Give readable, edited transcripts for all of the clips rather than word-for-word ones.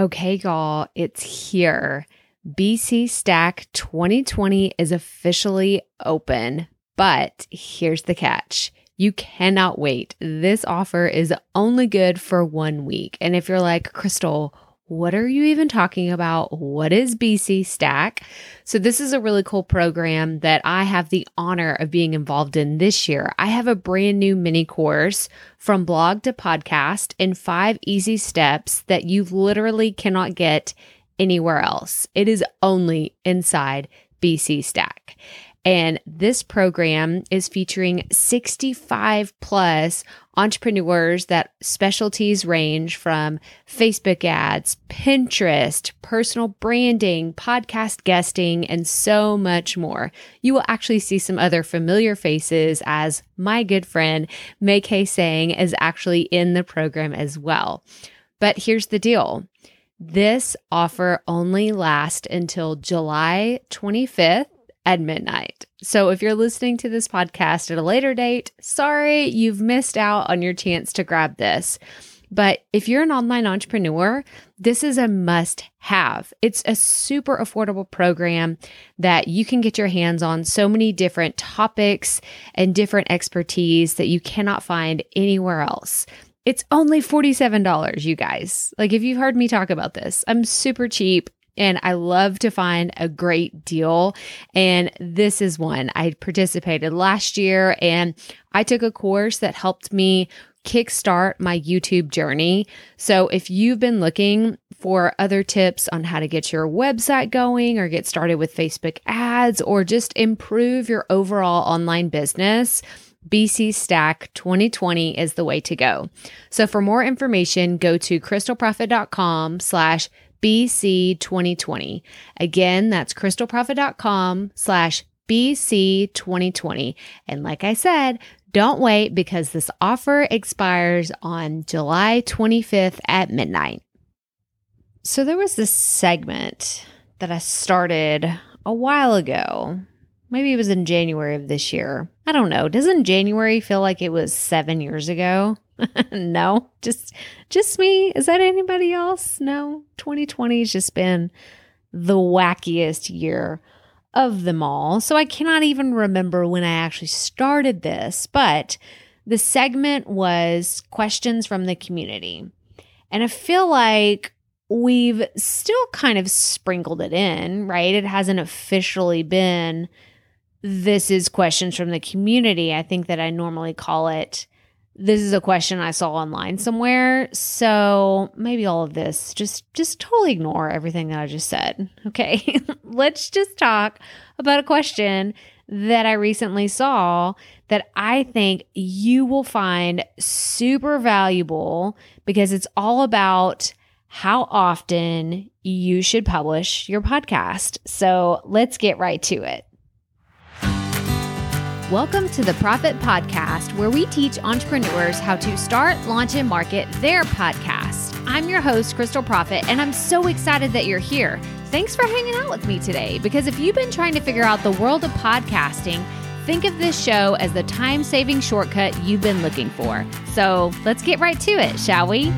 Okay, y'all, it's here. BC Stack 2020 is officially open, but here's the catch. You cannot wait. This offer is only good for 1 week. And if you're like, Crystal, what are you even talking about? What is BC Stack? So this is a really cool program that I have the honor of being involved in this year. I have a brand new mini course from blog to podcast in 5 easy steps that you literally cannot get anywhere else. It is only inside BC Stack. And this program is featuring 65 plus entrepreneurs that specialties range from Facebook ads, Pinterest, personal branding, podcast guesting, and so much more. You will actually see some other familiar faces as my good friend, May K. Sang, is actually in the program as well. But here's the deal. This offer only lasts until July 25th. At midnight. So if you're listening to this podcast at a later date, sorry, you've missed out on your chance to grab this. But if you're an online entrepreneur, this is a must have. It's a super affordable program that you can get your hands on so many different topics and different expertise that you cannot find anywhere else. It's only $47, you guys. Like if you've heard me talk about this, I'm super cheap. And I love to find a great deal. And this is one. I participated last year and I took a course that helped me kickstart my YouTube journey. So if you've been looking for other tips on how to get your website going or get started with Facebook ads or just improve your overall online business, BC Stack 2020 is the way to go. So for more information, go to crystalprofit.com/BC2020. Again, that's crystalprofit.com/BC2020. And like I said, don't wait because this offer expires on July 25th at midnight. So there was this segment that I started a while ago. Maybe it was in January of this year. I don't know. Doesn't January feel like it was 7 years ago? No, just me. Is that anybody else? No, 2020 has just been the wackiest year of them all. So I cannot even remember when I actually started this, but the segment was questions from the community. And I feel like we've still kind of sprinkled it in, right? It hasn't officially been, this is questions from the community. I think that I normally call it, this is a question I saw online somewhere, so maybe all of this, just totally ignore everything that I just said, okay? Let's just talk about a question that I recently saw that I think you will find super valuable because it's all about how often you should publish your podcast. So let's get right to it. Welcome to The Profit Podcast, where we teach entrepreneurs how to start, launch, and market their podcast. I'm your host, Crystal Profit, and I'm so excited that you're here. Thanks for hanging out with me today, because if you've been trying to figure out the world of podcasting, think of this show as the time-saving shortcut you've been looking for. So let's get right to it, shall we?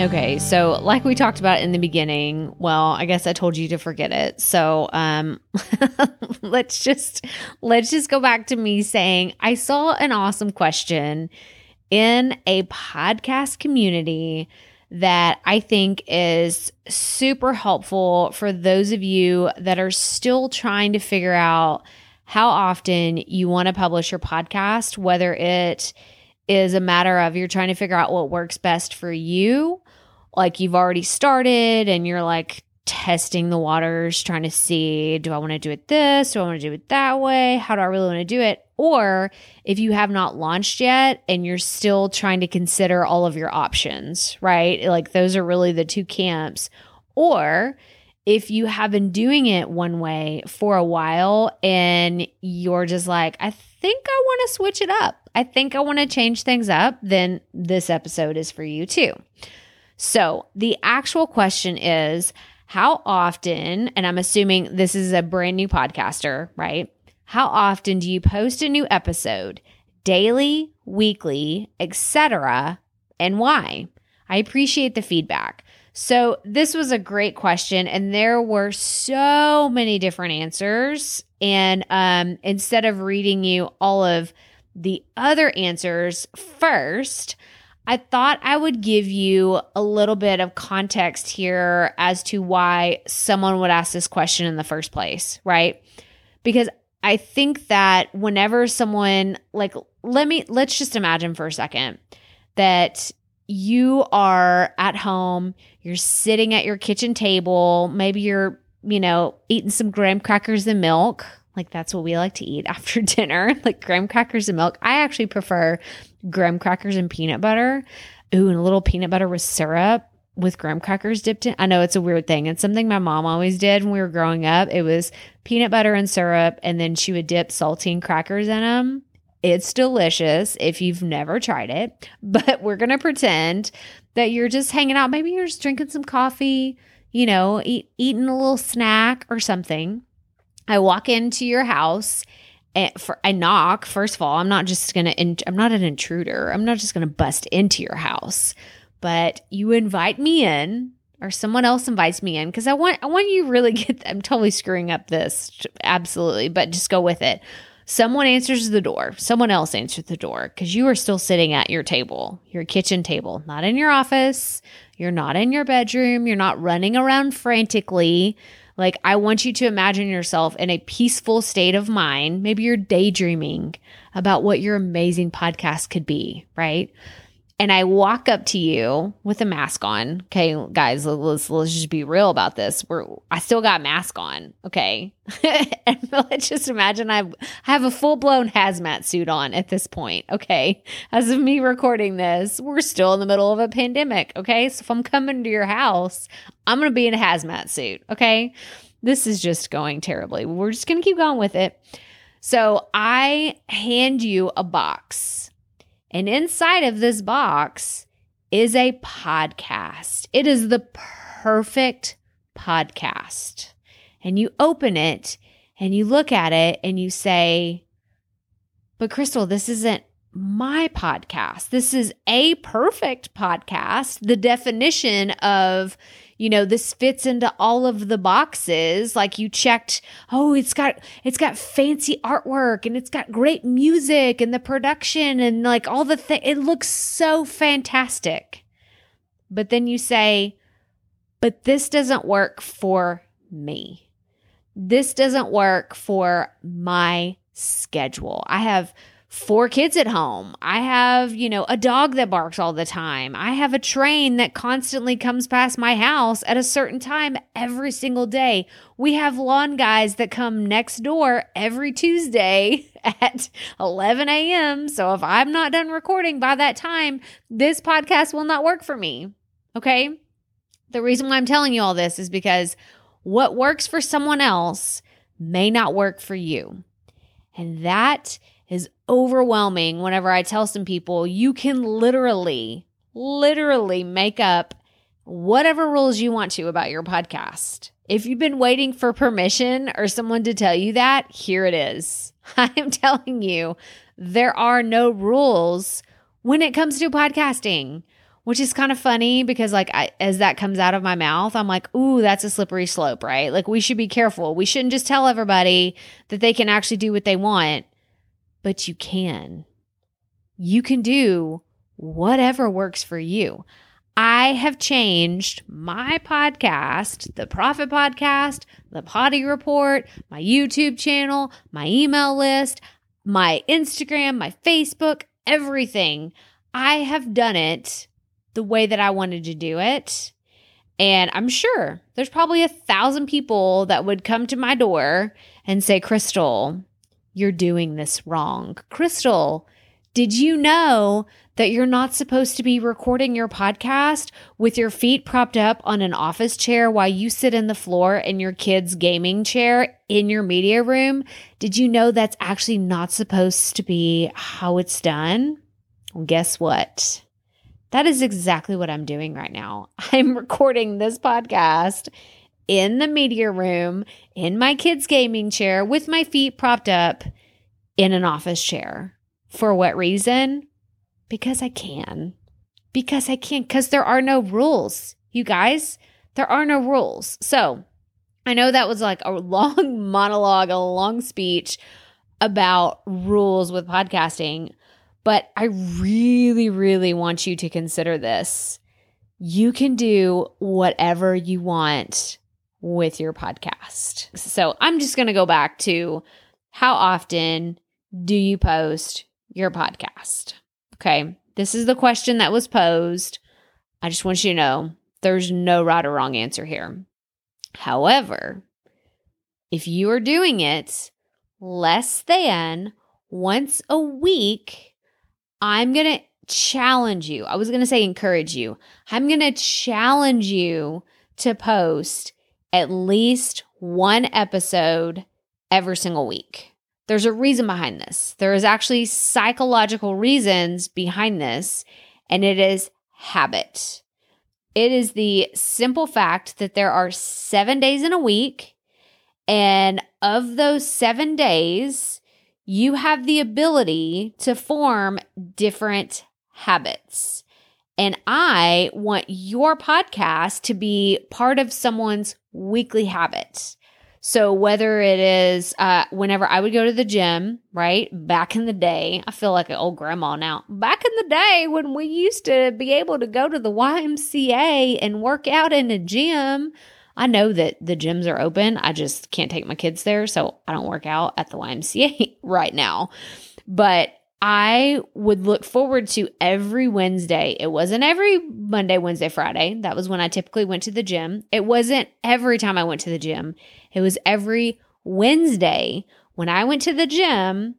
Okay, so like we talked about in the beginning, well, I guess I told you to forget it. So let's just go back to me saying I saw an awesome question in a podcast community that I think is super helpful for those of you that are still trying to figure out how often you want to publish your podcast, whether it is a matter of you're trying to figure out what works best for you. Like you've already started and you're like testing the waters, trying to see, do I want to do it this? Do I want to do it that way? How do I really want to do it? Or if you have not launched yet and you're still trying to consider all of your options, right? Like those are really the two camps. Or if you have been doing it one way for a while and you're just like, I think I want to switch it up. I think I want to change things up, then this episode is for you too. So the actual question is, how often, and I'm assuming this is a brand new podcaster, right? How often do you post a new episode, daily, weekly, etc., and why? I appreciate the feedback. So this was a great question, and there were so many different answers. And instead of reading you all of the other answers first, I thought I would give you a little bit of context here as to why someone would ask this question in the first place, right? Because I think that whenever someone, like, let's just imagine for a second that you are at home, you're sitting at your kitchen table, maybe you're, eating some graham crackers and milk. Like, that's what we like to eat after dinner, like graham crackers and milk. I actually prefer graham crackers and peanut butter. Ooh, and a little peanut butter with syrup with graham crackers dipped in. I know it's a weird thing. It's something my mom always did when we were growing up. It was peanut butter and syrup, and then she would dip saltine crackers in them. It's delicious if you've never tried it, but we're going to pretend that you're just hanging out. Maybe you're just drinking some coffee, eating a little snack or something. I walk into your house and I knock. First of all, I'm not an intruder. I'm not just going to bust into your house, but you invite me in, or someone else invites me in, because I want you to really I'm totally screwing up this, absolutely, but just go with it. Someone answers the door. Someone else answers the door, because you are still sitting at your table, your kitchen table, not in your office. You're not in your bedroom. You're not running around frantically. Like, I want you to imagine yourself in a peaceful state of mind. Maybe you're daydreaming about what your amazing podcast could be, right? And I walk up to you with a mask on. Okay, guys, let's just be real about this. I still got mask on, okay? And let's just imagine I have a full-blown hazmat suit on at this point, okay? As of me recording this, we're still in the middle of a pandemic, okay? So if I'm coming to your house, I'm going to be in a hazmat suit, okay? This is just going terribly. We're just going to keep going with it. So I hand you a box. And inside of this box is a podcast. It is the perfect podcast. And you open it and you look at it and you say, but Crystal, this isn't my podcast. This is a perfect podcast. The definition of, this fits into all of the boxes. Like, you checked, oh, it's got fancy artwork, and it's got great music, and the production, and like all the things. It looks so fantastic. But then you say, but this doesn't work for me. This doesn't work for my schedule. I have 4 kids at home. I have, a dog that barks all the time. I have a train that constantly comes past my house at a certain time every single day. We have lawn guys that come next door every Tuesday at 11 a.m. So if I'm not done recording by that time, this podcast will not work for me. Okay? The reason why I'm telling you all this is because what works for someone else may not work for you. And that is overwhelming whenever I tell some people, you can literally make up whatever rules you want to about your podcast. If you've been waiting for permission or someone to tell you that, here it is. I am telling you, there are no rules when it comes to podcasting, which is kind of funny because as that comes out of my mouth, I'm like, ooh, that's a slippery slope, right? Like, we should be careful. We shouldn't just tell everybody that they can actually do what they want. But you can. You can do whatever works for you. I have changed my podcast, The Profit Podcast, The Potty Report, my YouTube channel, my email list, my Instagram, my Facebook, everything. I have done it the way that I wanted to do it. And I'm sure there's probably 1,000 people that would come to my door and say, Crystal, you're doing this wrong. Crystal, did you know that you're not supposed to be recording your podcast with your feet propped up on an office chair while you sit in the floor in your kid's gaming chair in your media room? Did you know that's actually not supposed to be how it's done? Well, guess what? That is exactly what I'm doing right now. I'm recording this podcast in the media room, in my kid's gaming chair, with my feet propped up in an office chair. For what reason? Because I can. because I can't, because there are no rules, you guys. There are no rules. So I know that was like a long monologue, a long speech about rules with podcasting, but I really, really want you to consider this. You can do whatever you want with your podcast. So I'm just going to go back to how often do you post your podcast? Okay, this is the question that was posed. I just want you to know there's no right or wrong answer here. However, if you are doing it less than once a week, I'm going to challenge you. I was going to say encourage you. I'm going to challenge you to post at least one episode every single week. There's a reason behind this. There is actually psychological reasons behind this, and it is habit. It is the simple fact that there are 7 days in a week, and of those 7 days, you have the ability to form different habits. And I want your podcast to be part of someone's weekly habit. So whether it is whenever I would go to the gym, right, back in the day, I feel like an old grandma now. Back in the day when we used to be able to go to the YMCA and work out in a gym. I know that the gyms are open. I just can't take my kids there, so I don't work out at the YMCA right now. But I would look forward to every Wednesday. It wasn't every Monday, Wednesday, Friday. That was when I typically went to the gym. It wasn't every time I went to the gym. It was every Wednesday when I went to the gym,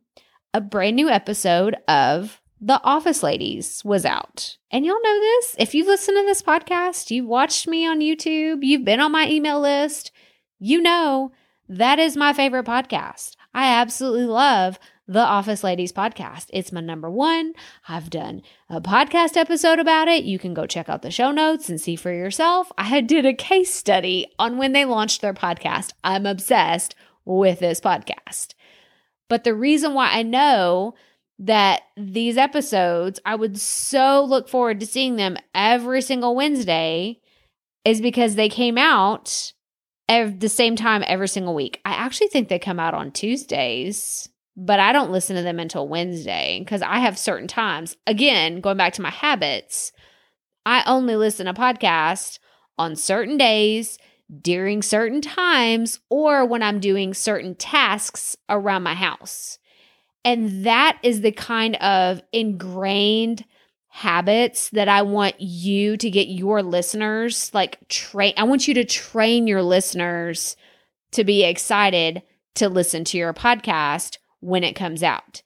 a brand new episode of The Office Ladies was out. And y'all know this. If you've listened to this podcast, you've watched me on YouTube, you've been on my email list, you know that is my favorite podcast. I absolutely love The Office Ladies podcast. It's my number one. I've done a podcast episode about it. You can go check out the show notes and see for yourself. I did a case study on when they launched their podcast. I'm obsessed with this podcast. But the reason why I know that these episodes, I would so look forward to seeing them every single Wednesday is because they came out at the same time every single week. I actually think they come out on Tuesdays, but I don't listen to them until Wednesday because I have certain times. Again, going back to my habits, I only listen to podcasts on certain days, during certain times, or when I'm doing certain tasks around my house. And that is the kind of ingrained habits that I want you to get your listeners, I want you to train your listeners to be excited to listen to your podcast when it comes out.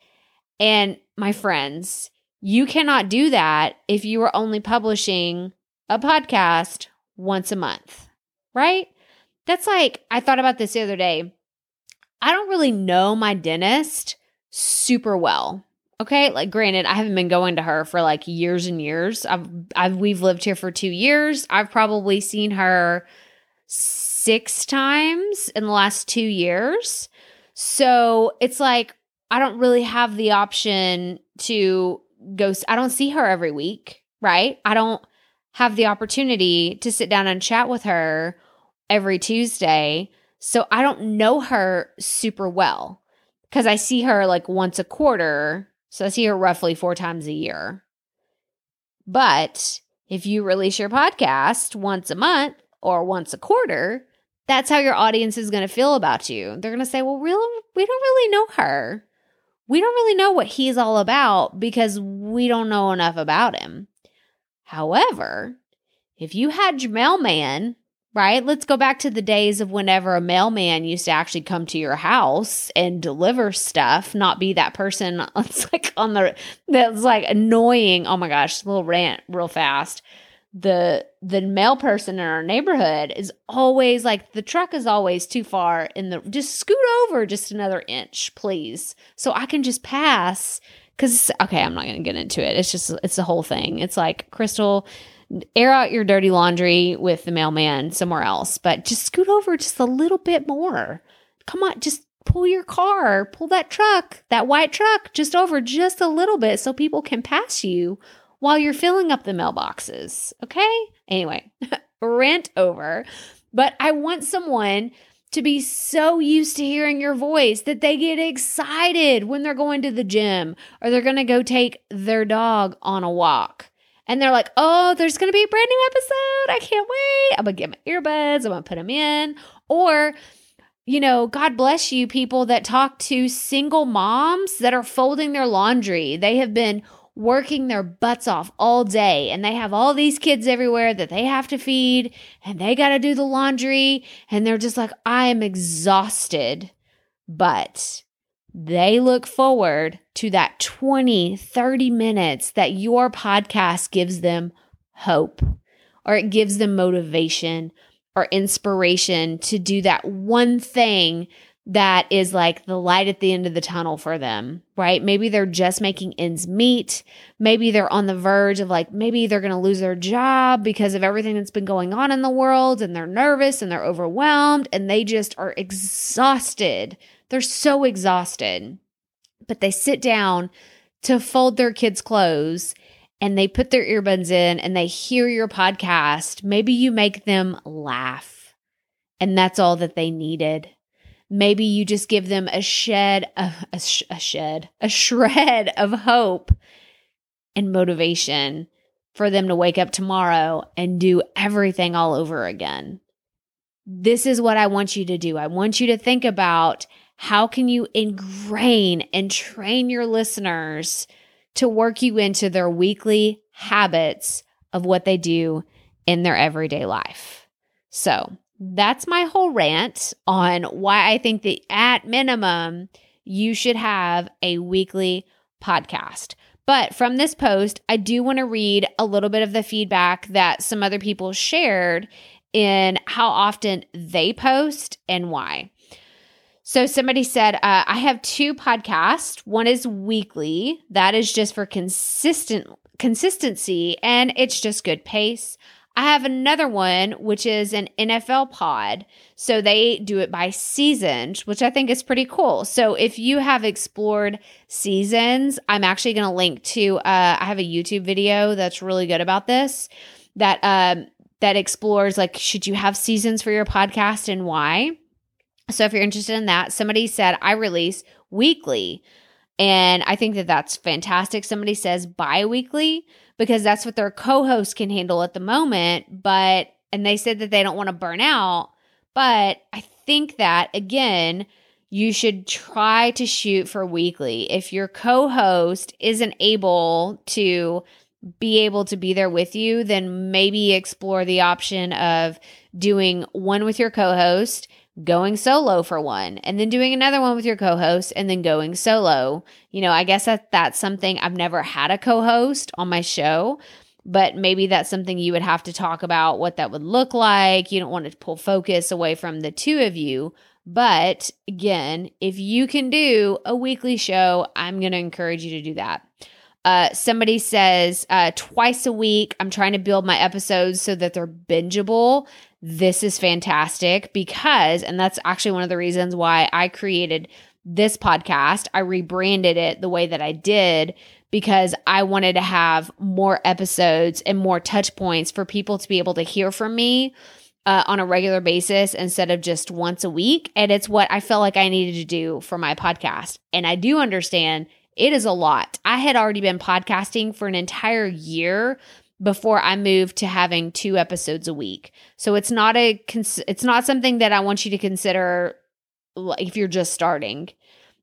And my friends, you cannot do that if you are only publishing a podcast once a month, right? That's like, I thought about this the other day. I don't really know my dentist super well. Okay. Like granted, I haven't been going to her for like years and years. We've lived here for 2 years. I've probably seen her 6 times in the last 2 years. So it's like, I don't really have the option to go. I don't see her every week, right? I don't have the opportunity to sit down and chat with her every Tuesday. So I don't know her super well. Because I see her like once a quarter, so I see her roughly 4 times a year. But if you release your podcast once a month or once a quarter, that's how your audience is going to feel about you. They're going to say, well, we don't really know her. We don't really know what he's all about because we don't know enough about him. However, if you had your mailman, right? Let's go back to the days of whenever a mailman used to actually come to your house and deliver stuff, not be that person that's like annoying. Oh my gosh, little rant real fast. The mail person in our neighborhood is always like, the truck is always too far in the, just scoot over just another inch, please. So I can just pass. Cause okay, I'm not going to get into it. It's the whole thing. It's like, Crystal, air out your dirty laundry with the mailman somewhere else, but just scoot over just a little bit more. Come on, just pull your car, pull that truck, that white truck just over just a little bit so people can pass you while you're filling up the mailboxes, okay? Anyway, rant over. But I want someone to be so used to hearing your voice that they get excited when they're going to the gym or they're going to go take their dog on a walk. And they're like, oh, there's going to be a brand new episode. I can't wait. I'm going to get my earbuds. I'm going to put them in. Or, you know, God bless you people that talk to single moms that are folding their laundry. They have been working their butts off all day and they have all these kids everywhere that they have to feed and they got to do the laundry. And they're just like, I am exhausted. But they look forward to that 20, 30 minutes that your podcast gives them hope, or it gives them motivation or inspiration to do that one thing that is like the light at the end of the tunnel for them, right? Maybe they're just making ends meet. Maybe they're on the verge of like, maybe they're going to lose their job because of everything that's been going on in the world, and they're nervous and they're overwhelmed and they just are exhausted. They're so exhausted, but they sit down to fold their kids' clothes and they put their earbuds in and they hear your podcast. Maybe you make them laugh and that's all that they needed. Maybe you just give them a shred of hope and motivation for them to wake up tomorrow and do everything all over again. This is what I want you to do. I want you to think about, how can you ingrain and train your listeners to work you into their weekly habits of what they do in their everyday life? So that's my whole rant on why I think that at minimum, you should have a weekly podcast. But from this post, I do want to read a little bit of the feedback that some other people shared in how often they post and why. So somebody said, I have two podcasts. One is weekly. That is just for consistency, and it's just good pace. I have another one, which is an NFL pod. So they do it by seasons, which I think is pretty cool. So if you have explored seasons, I'm actually going to link to, I have a YouTube video that's really good about this, that explores like, should you have seasons for your podcast and why? So if you're interested in that, somebody said, I release weekly. And I think that that's fantastic. Somebody says bi-weekly because that's what their co-host can handle at the moment. And they said that they don't want to burn out. But I think that, again, you should try to shoot for weekly. If your co-host isn't able to be there with you, then maybe explore the option of doing one with your co-host, going solo for one, and then doing another one with your co-host and then going solo. You know, I guess that's something. I've never had a co-host on my show, but maybe that's something you would have to talk about, what that would look like. You don't want to pull focus away from the two of you. But again, if you can do a weekly show, I'm going to encourage you to do that. Somebody says, twice a week, I'm trying to build my episodes so that they're bingeable. This is fantastic because, and that's actually one of the reasons why I created this podcast. I rebranded it the way that I did because I wanted to have more episodes and more touch points for people to be able to hear from me on a regular basis instead of just once a week. And it's what I felt like I needed to do for my podcast. And I do understand it is a lot. I had already been podcasting for an entire year before I moved to having two episodes a week. So it's not something that I want you to consider if you're just starting.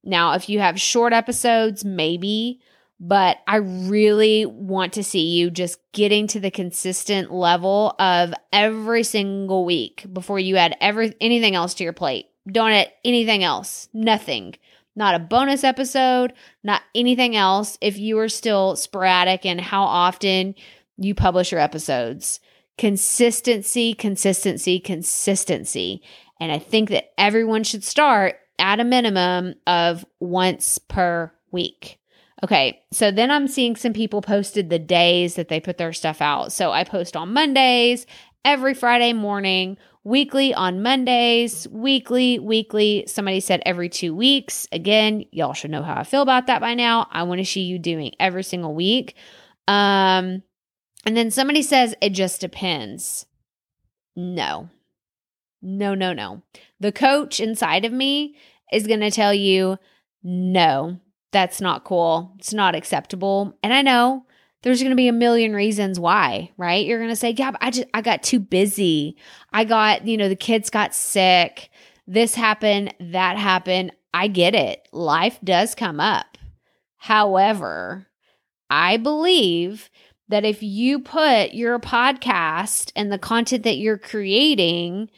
Now, if you have short episodes, maybe, but I really want to see you just getting to the consistent level of every single week before you add anything else to your plate. Don't add anything else, nothing. Not a bonus episode, not anything else. If you are still sporadic in how often you publish your episodes, consistency, consistency, consistency. And I think that everyone should start at a minimum of once per week. Okay, so then I'm seeing some people posted the days that they put their stuff out. So I post on Mondays, every Friday morning, weekly on Mondays, weekly. Somebody said every 2 weeks. Again, y'all should know how I feel about that by now. I want to see you doing every single week. And then somebody says, it just depends. No. The coach inside of me is going to tell you, no, that's not cool. It's not acceptable. And I know there's going to be a million reasons why, right? You're going to say, yeah, but I got too busy. I got, you know, the kids got sick. This happened, that happened. I get it. Life does come up. However, I believe that if you put your podcast and the content that you're creating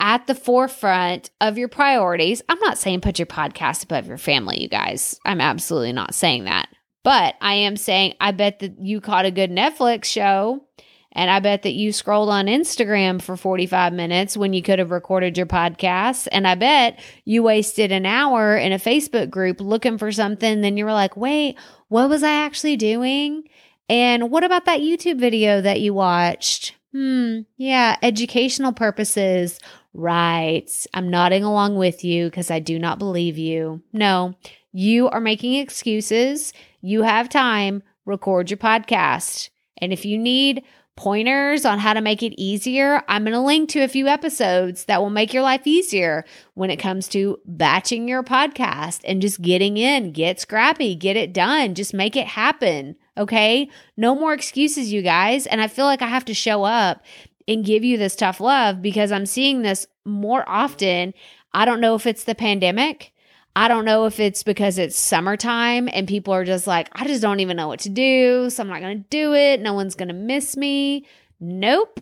at the forefront of your priorities, I'm not saying put your podcast above your family, you guys. I'm absolutely not saying that. But I am saying, I bet that you caught a good Netflix show, and I bet that you scrolled on Instagram for 45 minutes when you could have recorded your podcast. And I bet you wasted an hour in a Facebook group looking for something. Then you were like, wait, what was I actually doing? And what about that YouTube video that you watched? Yeah, educational purposes. Right. I'm nodding along with you because I do not believe you. No, you are making excuses. You have time. Record your podcast. And if you need pointers on how to make it easier, I'm going to link to a few episodes that will make your life easier when it comes to batching your podcast and just getting in, get scrappy, get it done, just make it happen. Okay? No more excuses, you guys. And I feel like I have to show up and give you this tough love because I'm seeing this more often. I don't know if it's the pandemic. I don't know if it's because it's summertime and people are just like, I just don't even know what to do, so I'm not going to do it. No one's going to miss me. Nope.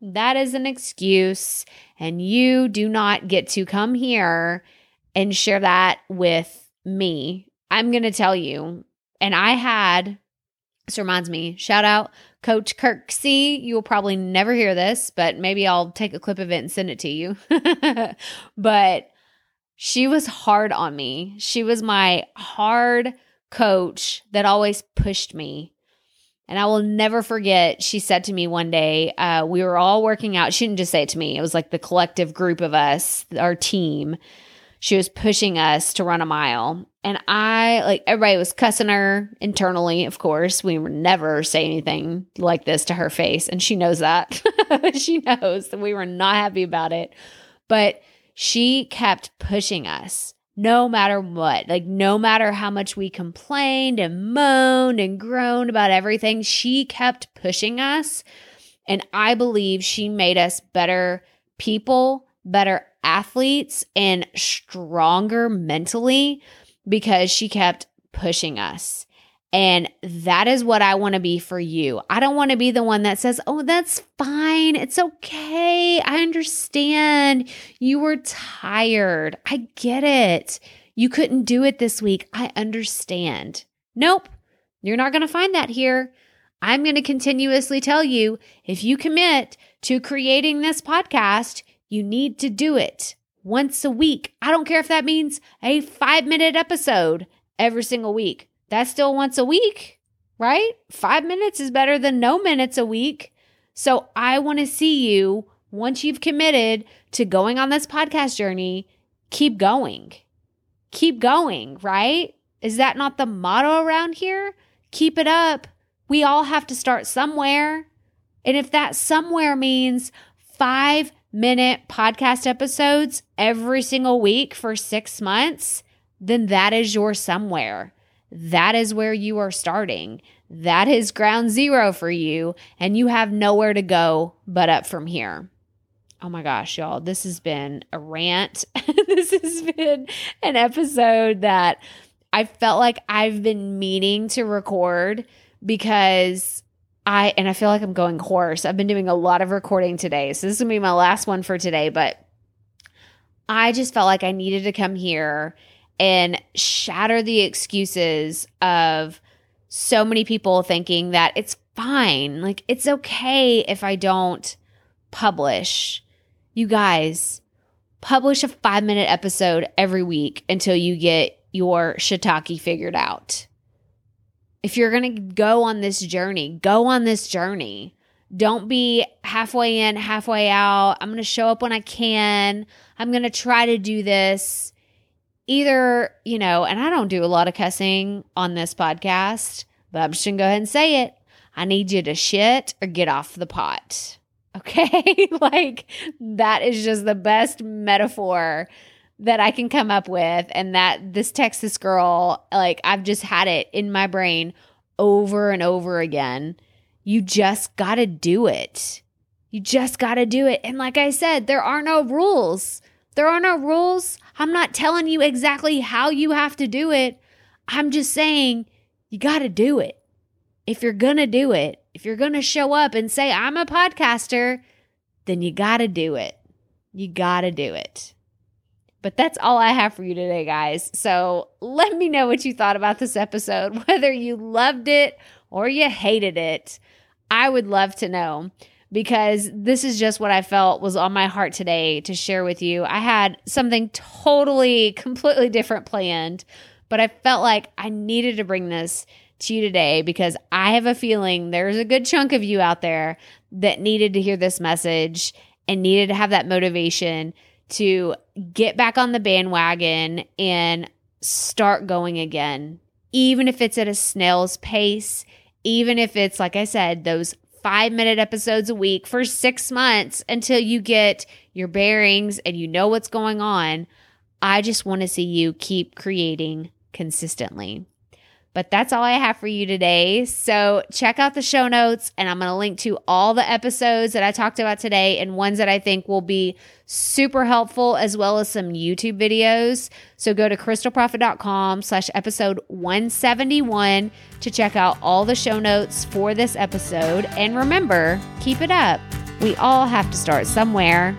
That is an excuse, and you do not get to come here and share that with me. I'm going to tell you, and I had, this reminds me, shout out Coach Kirk C. You will probably never hear this, but maybe I'll take a clip of it and send it to you. But she was hard on me. She was my hard coach that always pushed me. And I will never forget, she said to me one day, we were all working out. She didn't just say it to me. It was like the collective group of us, our team. She was pushing us to run a mile. And everybody was cussing her internally, of course. We would never say anything like this to her face. And she knows that. She knows that we were not happy about it. But she kept pushing us no matter what, like no matter how much we complained and moaned and groaned about everything, she kept pushing us. And I believe she made us better people, better athletes, and stronger mentally because she kept pushing us. And that is what I want to be for you. I don't want to be the one that says, oh, that's fine. It's okay. I understand. You were tired. I get it. You couldn't do it this week. I understand. Nope. You're not going to find that here. I'm going to continuously tell you, if you commit to creating this podcast, you need to do it once a week. I don't care if that means a 5-minute episode every single week. That's still once a week, right? 5 minutes is better than no minutes a week. So I want to see you, once you've committed to going on this podcast journey, keep going. Keep going, right? Is that not the motto around here? Keep it up. We all have to start somewhere. And if that somewhere means 5-minute podcast episodes every single week for 6 months, then that is your somewhere. That is where you are starting. That is ground zero for you, and you have nowhere to go but up from here. Oh my gosh, y'all, this has been a rant. This has been an episode that I felt like I've been meaning to record because I feel like I'm going hoarse. I've been doing a lot of recording today, so this is going to be my last one for today, but I just felt like I needed to come here and shatter the excuses of so many people thinking that it's fine. Like, it's okay if I don't publish. You guys, publish a 5-minute episode every week until you get your shiitake figured out. If you're going to go on this journey, go on this journey. Don't be halfway in, halfway out. I'm going to show up when I can. I'm going to try to do this. Either, and I don't do a lot of cussing on this podcast, but I'm just going to go ahead and say it. I need you to shit or get off the pot. Okay? Like, that is just the best metaphor that I can come up with. And that this Texas girl, like, I've just had it in my brain over and over again. You just got to do it. You just got to do it. And like I said, there are no rules. There are no rules. I'm not telling you exactly how you have to do it. I'm just saying you got to do it. If you're going to do it, if you're going to show up and say, I'm a podcaster, then you got to do it. You got to do it. But that's all I have for you today, guys. So let me know what you thought about this episode, whether you loved it or you hated it. I would love to know, because this is just what I felt was on my heart today to share with you. I had something totally, completely different planned, but I felt like I needed to bring this to you today because I have a feeling there's a good chunk of you out there that needed to hear this message and needed to have that motivation to get back on the bandwagon and start going again, even if it's at a snail's pace, even if it's, like I said, those 5-minute episodes a week for 6 months until you get your bearings and you know what's going on. I just want to see you keep creating consistently. But that's all I have for you today. So check out the show notes, and I'm going to link to all the episodes that I talked about today and ones that I think will be super helpful, as well as some YouTube videos. So go to crystalprofit.com/episode 171 to check out all the show notes for this episode. And remember, keep it up. We all have to start somewhere.